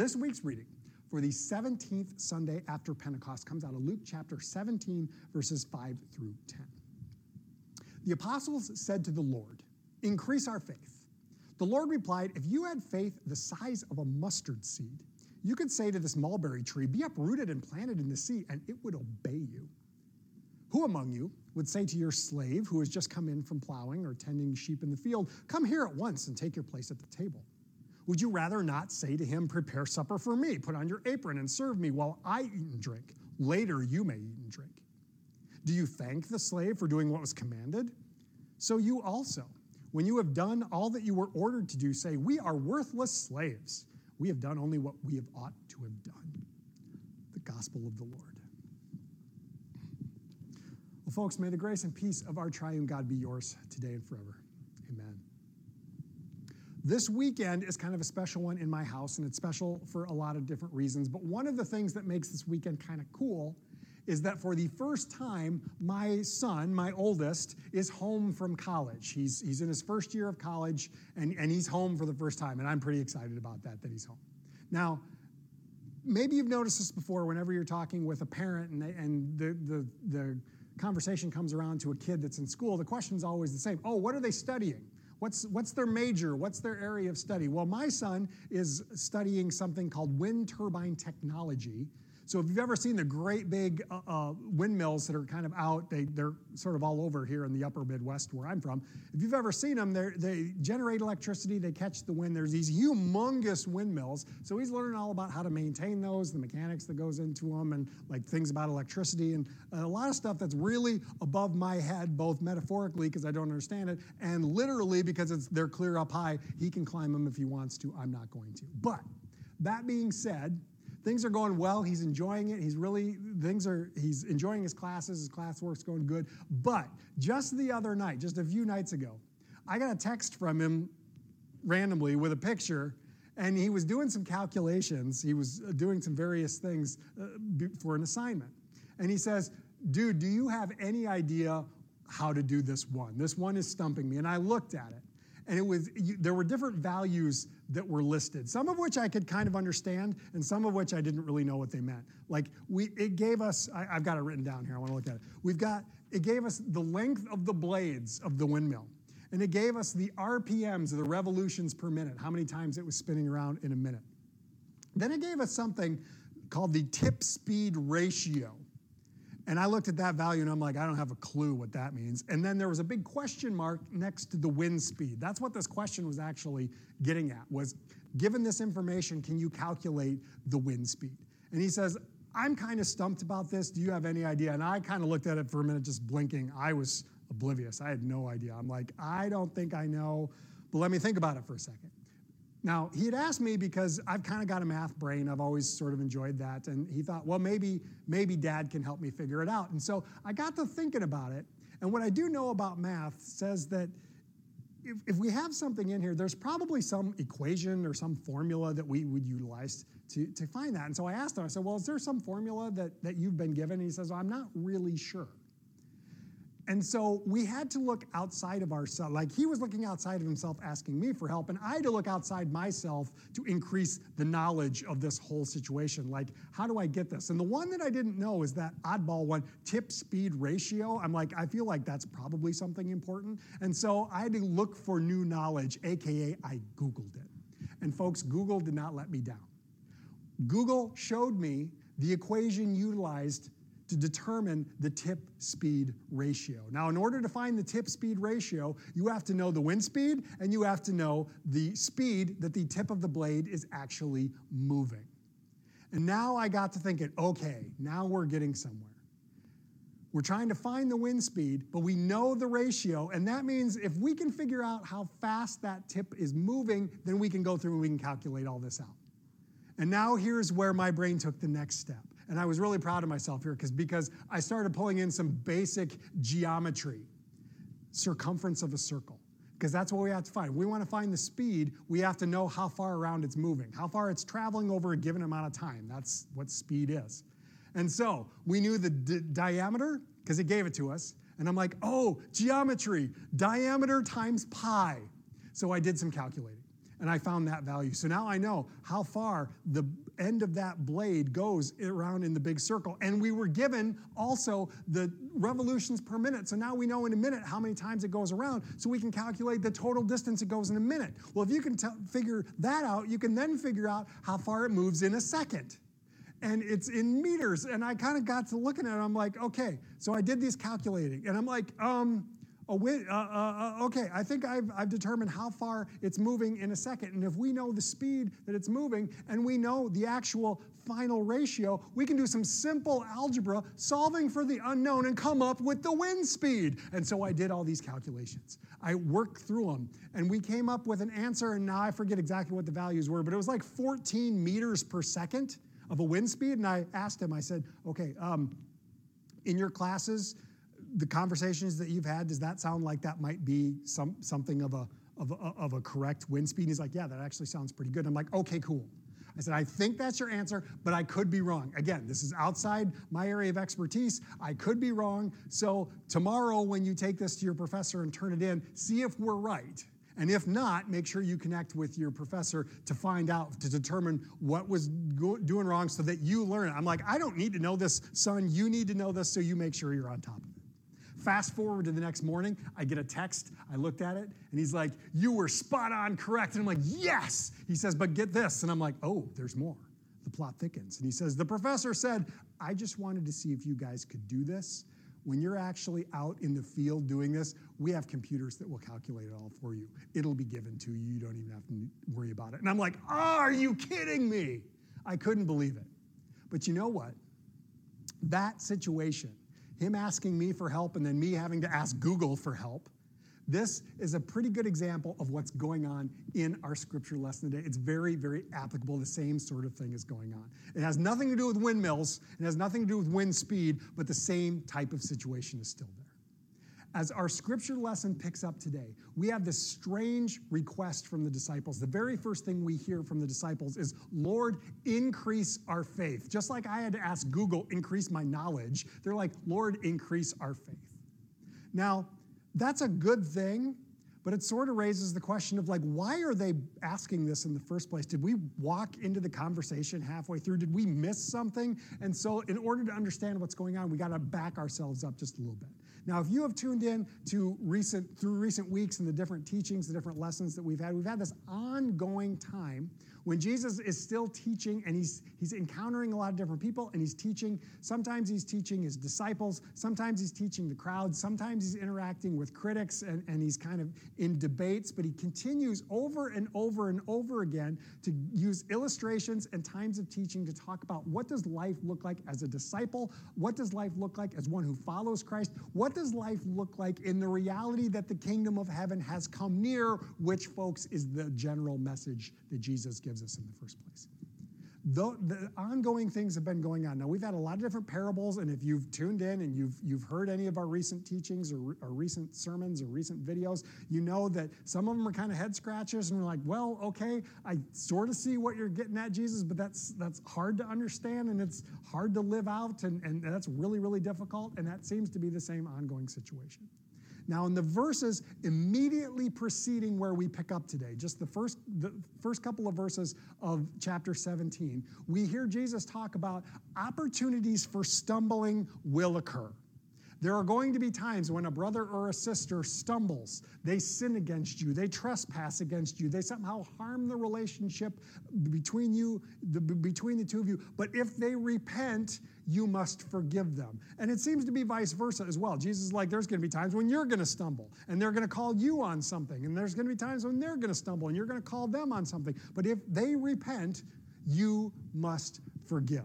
This week's reading for the 17th Sunday after Pentecost comes out of Luke chapter 17, verses 5 through 10. The apostles said to the Lord, "Increase our faith." The Lord replied, "If you had faith the size of a mustard seed, you could say to this mulberry tree, 'Be uprooted and planted in the sea,' and it would obey you. Who among you would say to your slave who has just come in from plowing or tending sheep in the field, 'Come here at once and take your place at the table'? Would you rather not say to him, 'Prepare supper for me, put on your apron and serve me while I eat and drink. Later you may eat and drink'? Do you thank the slave for doing what was commanded? So you also, when you have done all that you were ordered to do, say, 'We are worthless slaves. We have done only what we have ought to have done.'" The gospel of the Lord. Well, folks, may the grace and peace of our triune God be yours today and forever. Amen. This weekend is kind of a special one in my house, and it's special for a lot of different reasons. But one of the things that makes this weekend kind of cool is that for the first time, my son, my oldest, is home from college. He's in his first year of college, and he's home for the first time, and I'm pretty excited about that he's home. Now, maybe you've noticed this before whenever you're talking with a parent and the conversation comes around to a kid that's in school, the question's always the same. Oh, what are they studying? What's their major? What's their area of study? Well, my son is studying something called wind turbine technology. So if you've ever seen the great big windmills that are kind of out, they're sort of all over here in the upper Midwest where I'm from. If you've ever seen them, they generate electricity, they catch the wind. There's these humongous windmills. So he's learning all about how to maintain those, the mechanics that goes into them, and like things about electricity, and a lot of stuff that's really above my head, both metaphorically because I don't understand it, and literally because they're clear up high. He can climb them if he wants to. I'm not going to. But that being said, things are going well. He's enjoying it. He's enjoying his classes. His classwork's going good. But just the other night, just a few nights ago, I got a text from him randomly with a picture, and he was doing some calculations. He was doing some various things for an assignment. And he says, "Dude, do you have any idea how to do this one? This one is stumping me." And I looked at it. And there were different values that were listed, some of which I could kind of understand, and some of which I didn't really know what they meant. Like it gave us, I've got it written down here. I want to look at it. It gave us the length of the blades of the windmill, and it gave us the RPMs, the revolutions per minute, how many times it was spinning around in a minute. Then it gave us something called the tip speed ratio. And I looked at that value, and I'm like, I don't have a clue what that means. And then there was a big question mark next to the wind speed. That's what this question was actually getting at, was given this information, can you calculate the wind speed? And he says, I'm kind of stumped about this. Do you have any idea? And I kind of looked at it for a minute, just blinking. I was oblivious. I had no idea. I'm like, I don't think I know, but let me think about it for a second. Now, he had asked me because I've kind of got a math brain. I've always sort of enjoyed that. And he thought, well, maybe Dad can help me figure it out. And so I got to thinking about it. And what I do know about math says that if we have something in here, there's probably some equation or some formula that we would utilize to find that. And so I asked him, I said, well, is there some formula that you've been given? And he says, well, I'm not really sure. And so we had to look outside of ourselves. Like he was looking outside of himself asking me for help, and I had to look outside myself to increase the knowledge of this whole situation. Like, how do I get this? And the one that I didn't know is that oddball one, tip speed ratio. I'm like, I feel like that's probably something important. And so I had to look for new knowledge, AKA I Googled it. And folks, Google did not let me down. Google showed me the equation utilized to determine the tip-speed ratio. Now, in order to find the tip-speed ratio, you have to know the wind speed, and you have to know the speed that the tip of the blade is actually moving. And now I got to thinking, okay, now we're getting somewhere. We're trying to find the wind speed, but we know the ratio, and that means if we can figure out how fast that tip is moving, then we can go through and we can calculate all this out. And now here's where my brain took the next step. And I was really proud of myself here because I started pulling in some basic geometry, circumference of a circle, because that's what we have to find. We want to find the speed. We have to know how far around it's moving, how far it's traveling over a given amount of time. That's what speed is. And so we knew the diameter because it gave it to us. And I'm like, oh, geometry, diameter times pi. So I did some calculating. and I found that value. So now I know how far the end of that blade goes around in the big circle. And we were given also the revolutions per minute. So now we know in a minute how many times it goes around, so we can calculate the total distance it goes in a minute. Well, if you can figure that out, you can then figure out how far it moves in a second. And it's in meters. And I kind of got to looking at it. I'm like, okay, so I did these calculating. And I'm like, okay, I think I've determined how far it's moving in a second. And if we know the speed that it's moving and we know the actual final ratio, we can do some simple algebra solving for the unknown and come up with the wind speed. And so I did all these calculations. I worked through them. And we came up with an answer. And now I forget exactly what the values were, but it was like 14 meters per second of a wind speed. And I asked him, I said, okay, in your classes, the conversations that you've had, does that sound like that might be something of a correct wind speed? And he's like, yeah, that actually sounds pretty good. And I'm like, okay, cool. I said, I think that's your answer, but I could be wrong. Again, this is outside my area of expertise. I could be wrong. So tomorrow when you take this to your professor and turn it in, see if we're right. And if not, make sure you connect with your professor to find out, to determine what was doing wrong so that you learn it. I'm like, I don't need to know this, son. You need to know this so you make sure you're on top of it. Fast forward to the next morning, I get a text. I looked at it, and he's like, you were spot on correct. And I'm like, yes. He says, but get this. And I'm like, oh, there's more. The plot thickens. And he says, the professor said, I just wanted to see if you guys could do this. When you're actually out in the field doing this, we have computers that will calculate it all for you. It'll be given to you. You don't even have to worry about it. And I'm like, oh, are you kidding me? I couldn't believe it. But you know what? That situation, him asking me for help and then me having to ask Google for help, this is a pretty good example of what's going on in our scripture lesson today. It's very, very applicable. The same sort of thing is going on. It has nothing to do with windmills. It has nothing to do with wind speed, but the same type of situation is still there. As our scripture lesson picks up today, we have this strange request from the disciples. The very first thing we hear from the disciples is, Lord, increase our faith. Just like I had to ask Google, increase my knowledge, they're like, Lord, increase our faith. Now, that's a good thing, but it sort of raises the question of, like, why are they asking this in the first place? Did we walk into the conversation halfway through? Did we miss something? And so in order to understand what's going on, we got to back ourselves up just a little bit. Now, if you have tuned in to recent weeks and the different teachings, the different lessons that we've had this ongoing time when Jesus is still teaching, and he's encountering a lot of different people, and he's teaching. Sometimes he's teaching his disciples. Sometimes he's teaching the crowd. Sometimes he's interacting with critics, and he's kind of in debates. But he continues over and over and over again to use illustrations and times of teaching to talk about what does life look like as a disciple? What does life look like as one who follows Christ? What does life look like in the reality that the kingdom of heaven has come near, which, folks, is the general message that Jesus gives us in the first place. The ongoing things have been going on. Now, we've had a lot of different parables, and if you've tuned in and you've heard any of our recent teachings or recent sermons or recent videos, you know that some of them are kind of head scratchers, and we're like, well, okay, I sort of see what you're getting at, Jesus, but that's hard to understand, and it's hard to live out, and that's really, really difficult, and that seems to be the same ongoing situation. Now, in the verses immediately preceding where we pick up today, just the first couple of verses of chapter 17, we hear Jesus talk about opportunities for stumbling will occur. There are going to be times when a brother or a sister stumbles. They sin against you. They trespass against you. They somehow harm the relationship between the two of you. But if they repent, you must forgive them. And it seems to be vice versa as well. Jesus is like, there's going to be times when you're going to stumble, and they're going to call you on something. And there's going to be times when they're going to stumble, and you're going to call them on something. But if they repent, you must forgive.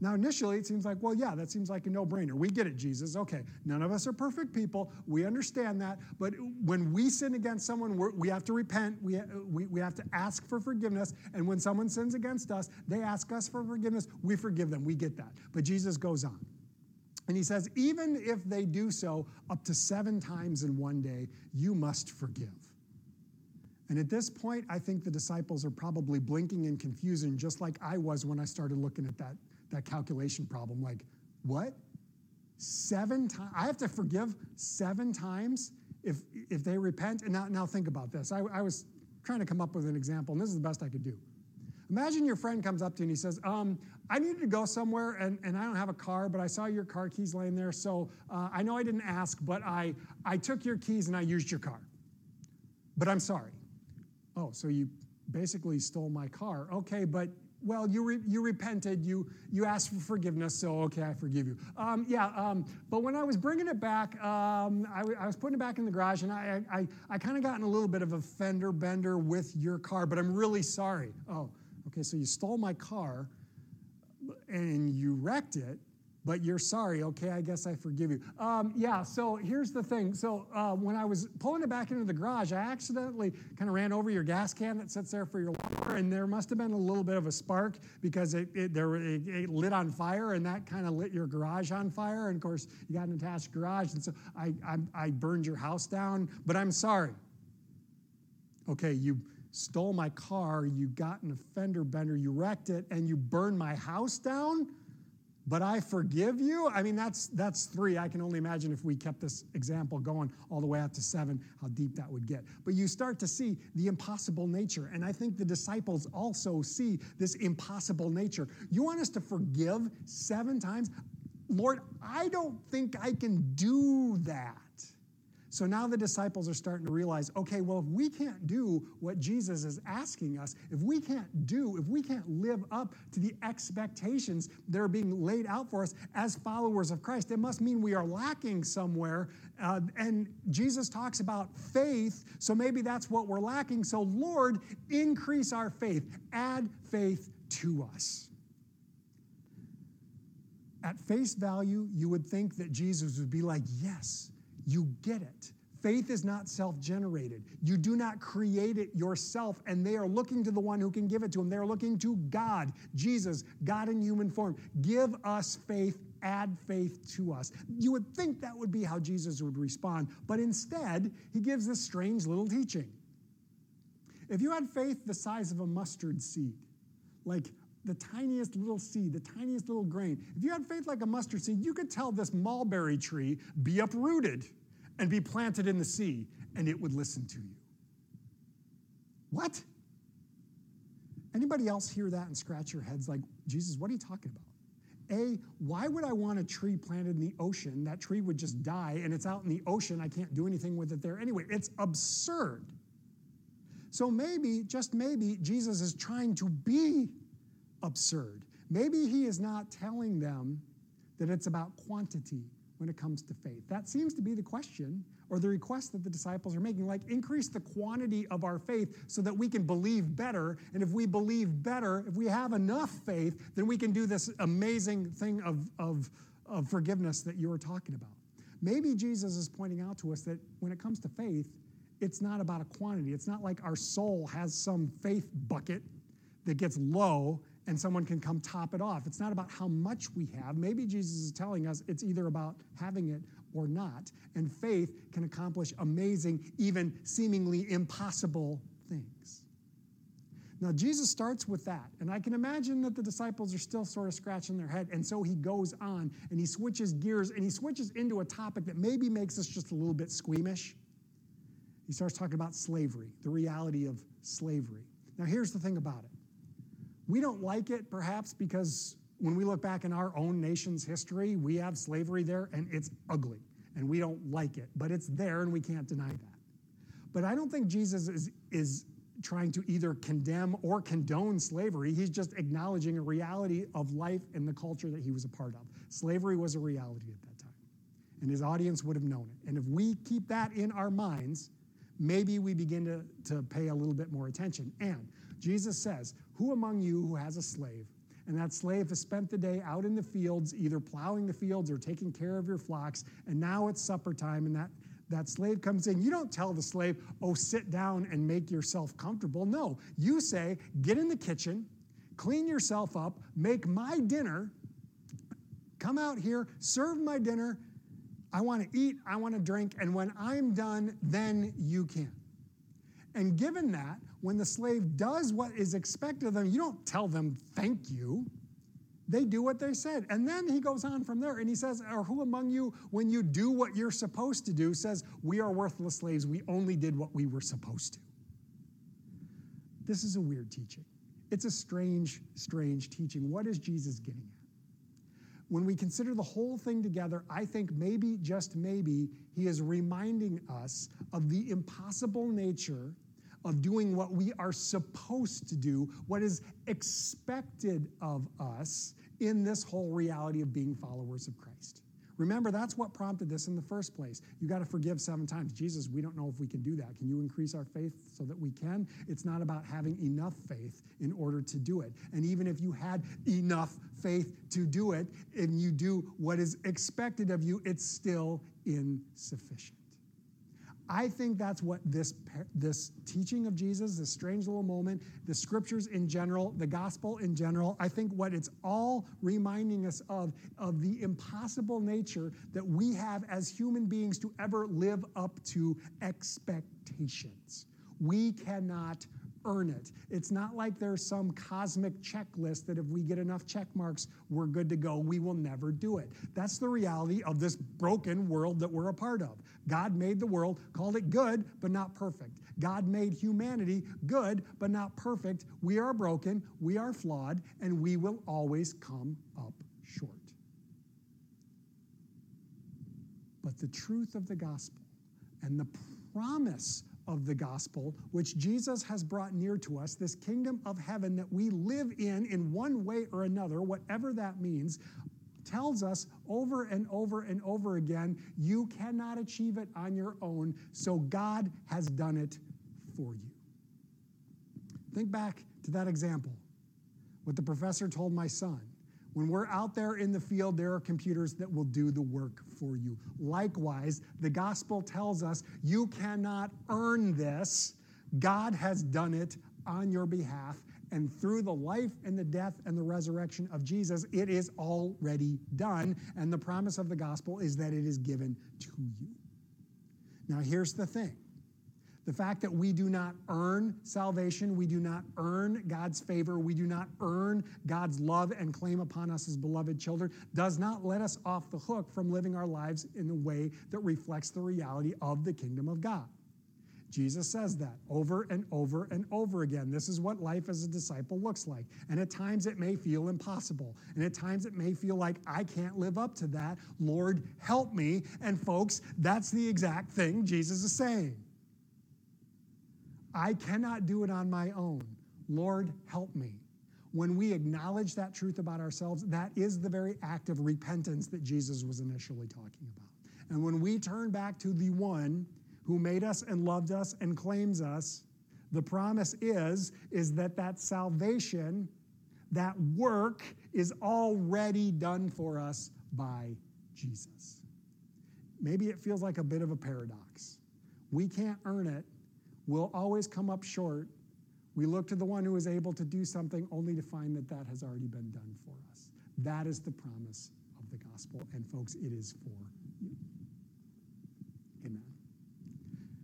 Now, initially, it seems like, well, yeah, that seems like a no-brainer. We get it, Jesus. Okay, none of us are perfect people. We understand that. But when we sin against someone, we have to repent. We have to ask for forgiveness. And when someone sins against us, they ask us for forgiveness. We forgive them. We get that. But Jesus goes on. And he says, even if they do so up to 7 times in one day, you must forgive. And at this point, I think the disciples are probably blinking in confusion, just like I was when I started looking at that calculation problem. Like, what? 7 times? I have to forgive 7 times if they repent? And now think about this. I was trying to come up with an example, and this is the best I could do. Imagine your friend comes up to you and he says, I needed to go somewhere and I don't have a car, but I saw your car keys laying there, so I know I didn't ask, but I took your keys and I used your car. But I'm sorry. Oh, so you basically stole my car. Okay, but, well, you repented, you asked for forgiveness, so okay, I forgive you. But when I was bringing it back, I was putting it back in the garage, and I kind of got in a little bit of a fender bender with your car, but I'm really sorry. Oh. Okay, so you stole my car and you wrecked it, but you're sorry. Okay, I guess I forgive you. So here's the thing. So when I was pulling it back into the garage, I accidentally kind of ran over your gas can that sits there for your water, and there must have been a little bit of a spark because it lit on fire, and that kind of lit your garage on fire. And, of course, you got an attached garage, and so I burned your house down, but I'm sorry. Okay, you stole my car, you got in a fender bender, you wrecked it, and you burned my house down, but I forgive you? I mean, that's three. I can only imagine if we kept this example going all the way out to seven, how deep that would get. But you start to see the impossible nature, and I think the disciples also see this impossible nature. You want us to forgive 7 times? Lord, I don't think I can do that. So now the disciples are starting to realize, okay, well, if we can't do what Jesus is asking us, if we can't live up to the expectations that are being laid out for us as followers of Christ, it must mean we are lacking somewhere. And Jesus talks about faith, so maybe that's what we're lacking. So Lord, increase our faith. Add faith to us. At face value, you would think that Jesus would be like, yes, you get it. Faith is not self-generated. You do not create it yourself, and they are looking to the one who can give it to them. They are looking to God, Jesus, God in human form. Give us faith, add faith to us. You would think that would be how Jesus would respond, but instead, he gives this strange little teaching. If you had faith the size of a mustard seed, like the tiniest little seed, the tiniest little grain. If you had faith like a mustard seed, you could tell this mulberry tree be uprooted and be planted in the sea, and it would listen to you. What? Anybody else hear that and scratch your heads like, Jesus, what are you talking about? A, why would I want a tree planted in the ocean? That tree would just die, and it's out in the ocean. I can't do anything with it there anyway. It's absurd. So maybe, just maybe, Jesus is trying to be absurd. Maybe he is not telling them that it's about quantity when it comes to faith. That seems to be the question or the request that the disciples are making, like increase the quantity of our faith so that we can believe better. And if we believe better, if we have enough faith, then we can do this amazing thing of forgiveness that you were talking about. Maybe Jesus is pointing out to us that when it comes to faith, it's not about a quantity. It's not like our soul has some faith bucket that gets low and someone can come top it off. It's not about how much we have. Maybe Jesus is telling us it's either about having it or not, and faith can accomplish amazing, even seemingly impossible things. Now, Jesus starts with that, and I can imagine that the disciples are still sort of scratching their head, and so he goes on, and he switches gears, and he switches into a topic that maybe makes us just a little bit squeamish. He starts talking about slavery, the reality of slavery. Now, here's the thing about it. We don't like it, perhaps, because when we look back in our own nation's history, we have slavery there, and it's ugly, and we don't like it. But it's there, and we can't deny that. But I don't think Jesus is trying to either condemn or condone slavery. He's just acknowledging a reality of life in the culture that he was a part of. Slavery was a reality at that time, and his audience would have known it. And if we keep that in our minds, maybe we begin to pay a little bit more attention. And Jesus says, who among you who has a slave, and that slave has spent the day out in the fields, either plowing the fields or taking care of your flocks, and now it's supper time, and that slave comes in. You don't tell the slave, oh, sit down and make yourself comfortable. No, you say, get in the kitchen, clean yourself up, make my dinner, come out here, serve my dinner. I want to eat, I want to drink, and when I'm done, then you can. And given that, when the slave does what is expected of them, you don't tell them, thank you. They do what they said. And then he goes on from there, and he says, or who among you, when you do what you're supposed to do, says, we are worthless slaves. We only did what we were supposed to. This is a weird teaching. It's a strange, strange teaching. What is Jesus getting at? When we consider the whole thing together, I think maybe, just maybe, he is reminding us of the impossible nature of doing what we are supposed to do, what is expected of us in this whole reality of being followers of Christ. Remember, that's what prompted this in the first place. You got to forgive 7 times. Jesus, we don't know if we can do that. Can you increase our faith so that we can? It's not about having enough faith in order to do it. And even if you had enough faith to do it, and you do what is expected of you, it's still insufficient. I think that's what this teaching of Jesus, this strange little moment, the scriptures in general, the gospel in general, I think what it's all reminding us of the impossible nature that we have as human beings to ever live up to expectations. We cannot earn it. It's not like there's some cosmic checklist that if we get enough check marks, we're good to go. We will never do it. That's the reality of this broken world that we're a part of. God made the world, called it good, but not perfect. God made humanity good, but not perfect. We are broken, we are flawed, and we will always come up short. But the truth of the gospel and the promise of the gospel, which Jesus has brought near to us, this kingdom of heaven that we live in one way or another, whatever that means, tells us over and over and over again, you cannot achieve it on your own, so God has done it for you. Think back to that example, what the professor told my son. When we're out there in the field, there are computers that will do the work for you. Likewise, the gospel tells us you cannot earn this. God has done it on your behalf. And through the life and the death and the resurrection of Jesus, it is already done. And the promise of the gospel is that it is given to you. Now, here's the thing. The fact that we do not earn salvation, we do not earn God's favor, we do not earn God's love and claim upon us as beloved children, does not let us off the hook from living our lives in a way that reflects the reality of the kingdom of God. Jesus says that over and over and over again. This is what life as a disciple looks like. And at times it may feel impossible. And at times it may feel like, I can't live up to that. Lord, help me. And folks, that's the exact thing Jesus is saying. I cannot do it on my own. Lord, help me. When we acknowledge that truth about ourselves, that is the very act of repentance that Jesus was initially talking about. And when we turn back to the one who made us and loved us and claims us, the promise is that salvation, that work is already done for us by Jesus. Maybe it feels like a bit of a paradox. We can't earn it. We'll always come up short. We look to the one who is able to do something only to find that has already been done for us. That is the promise of the gospel. And folks, it is for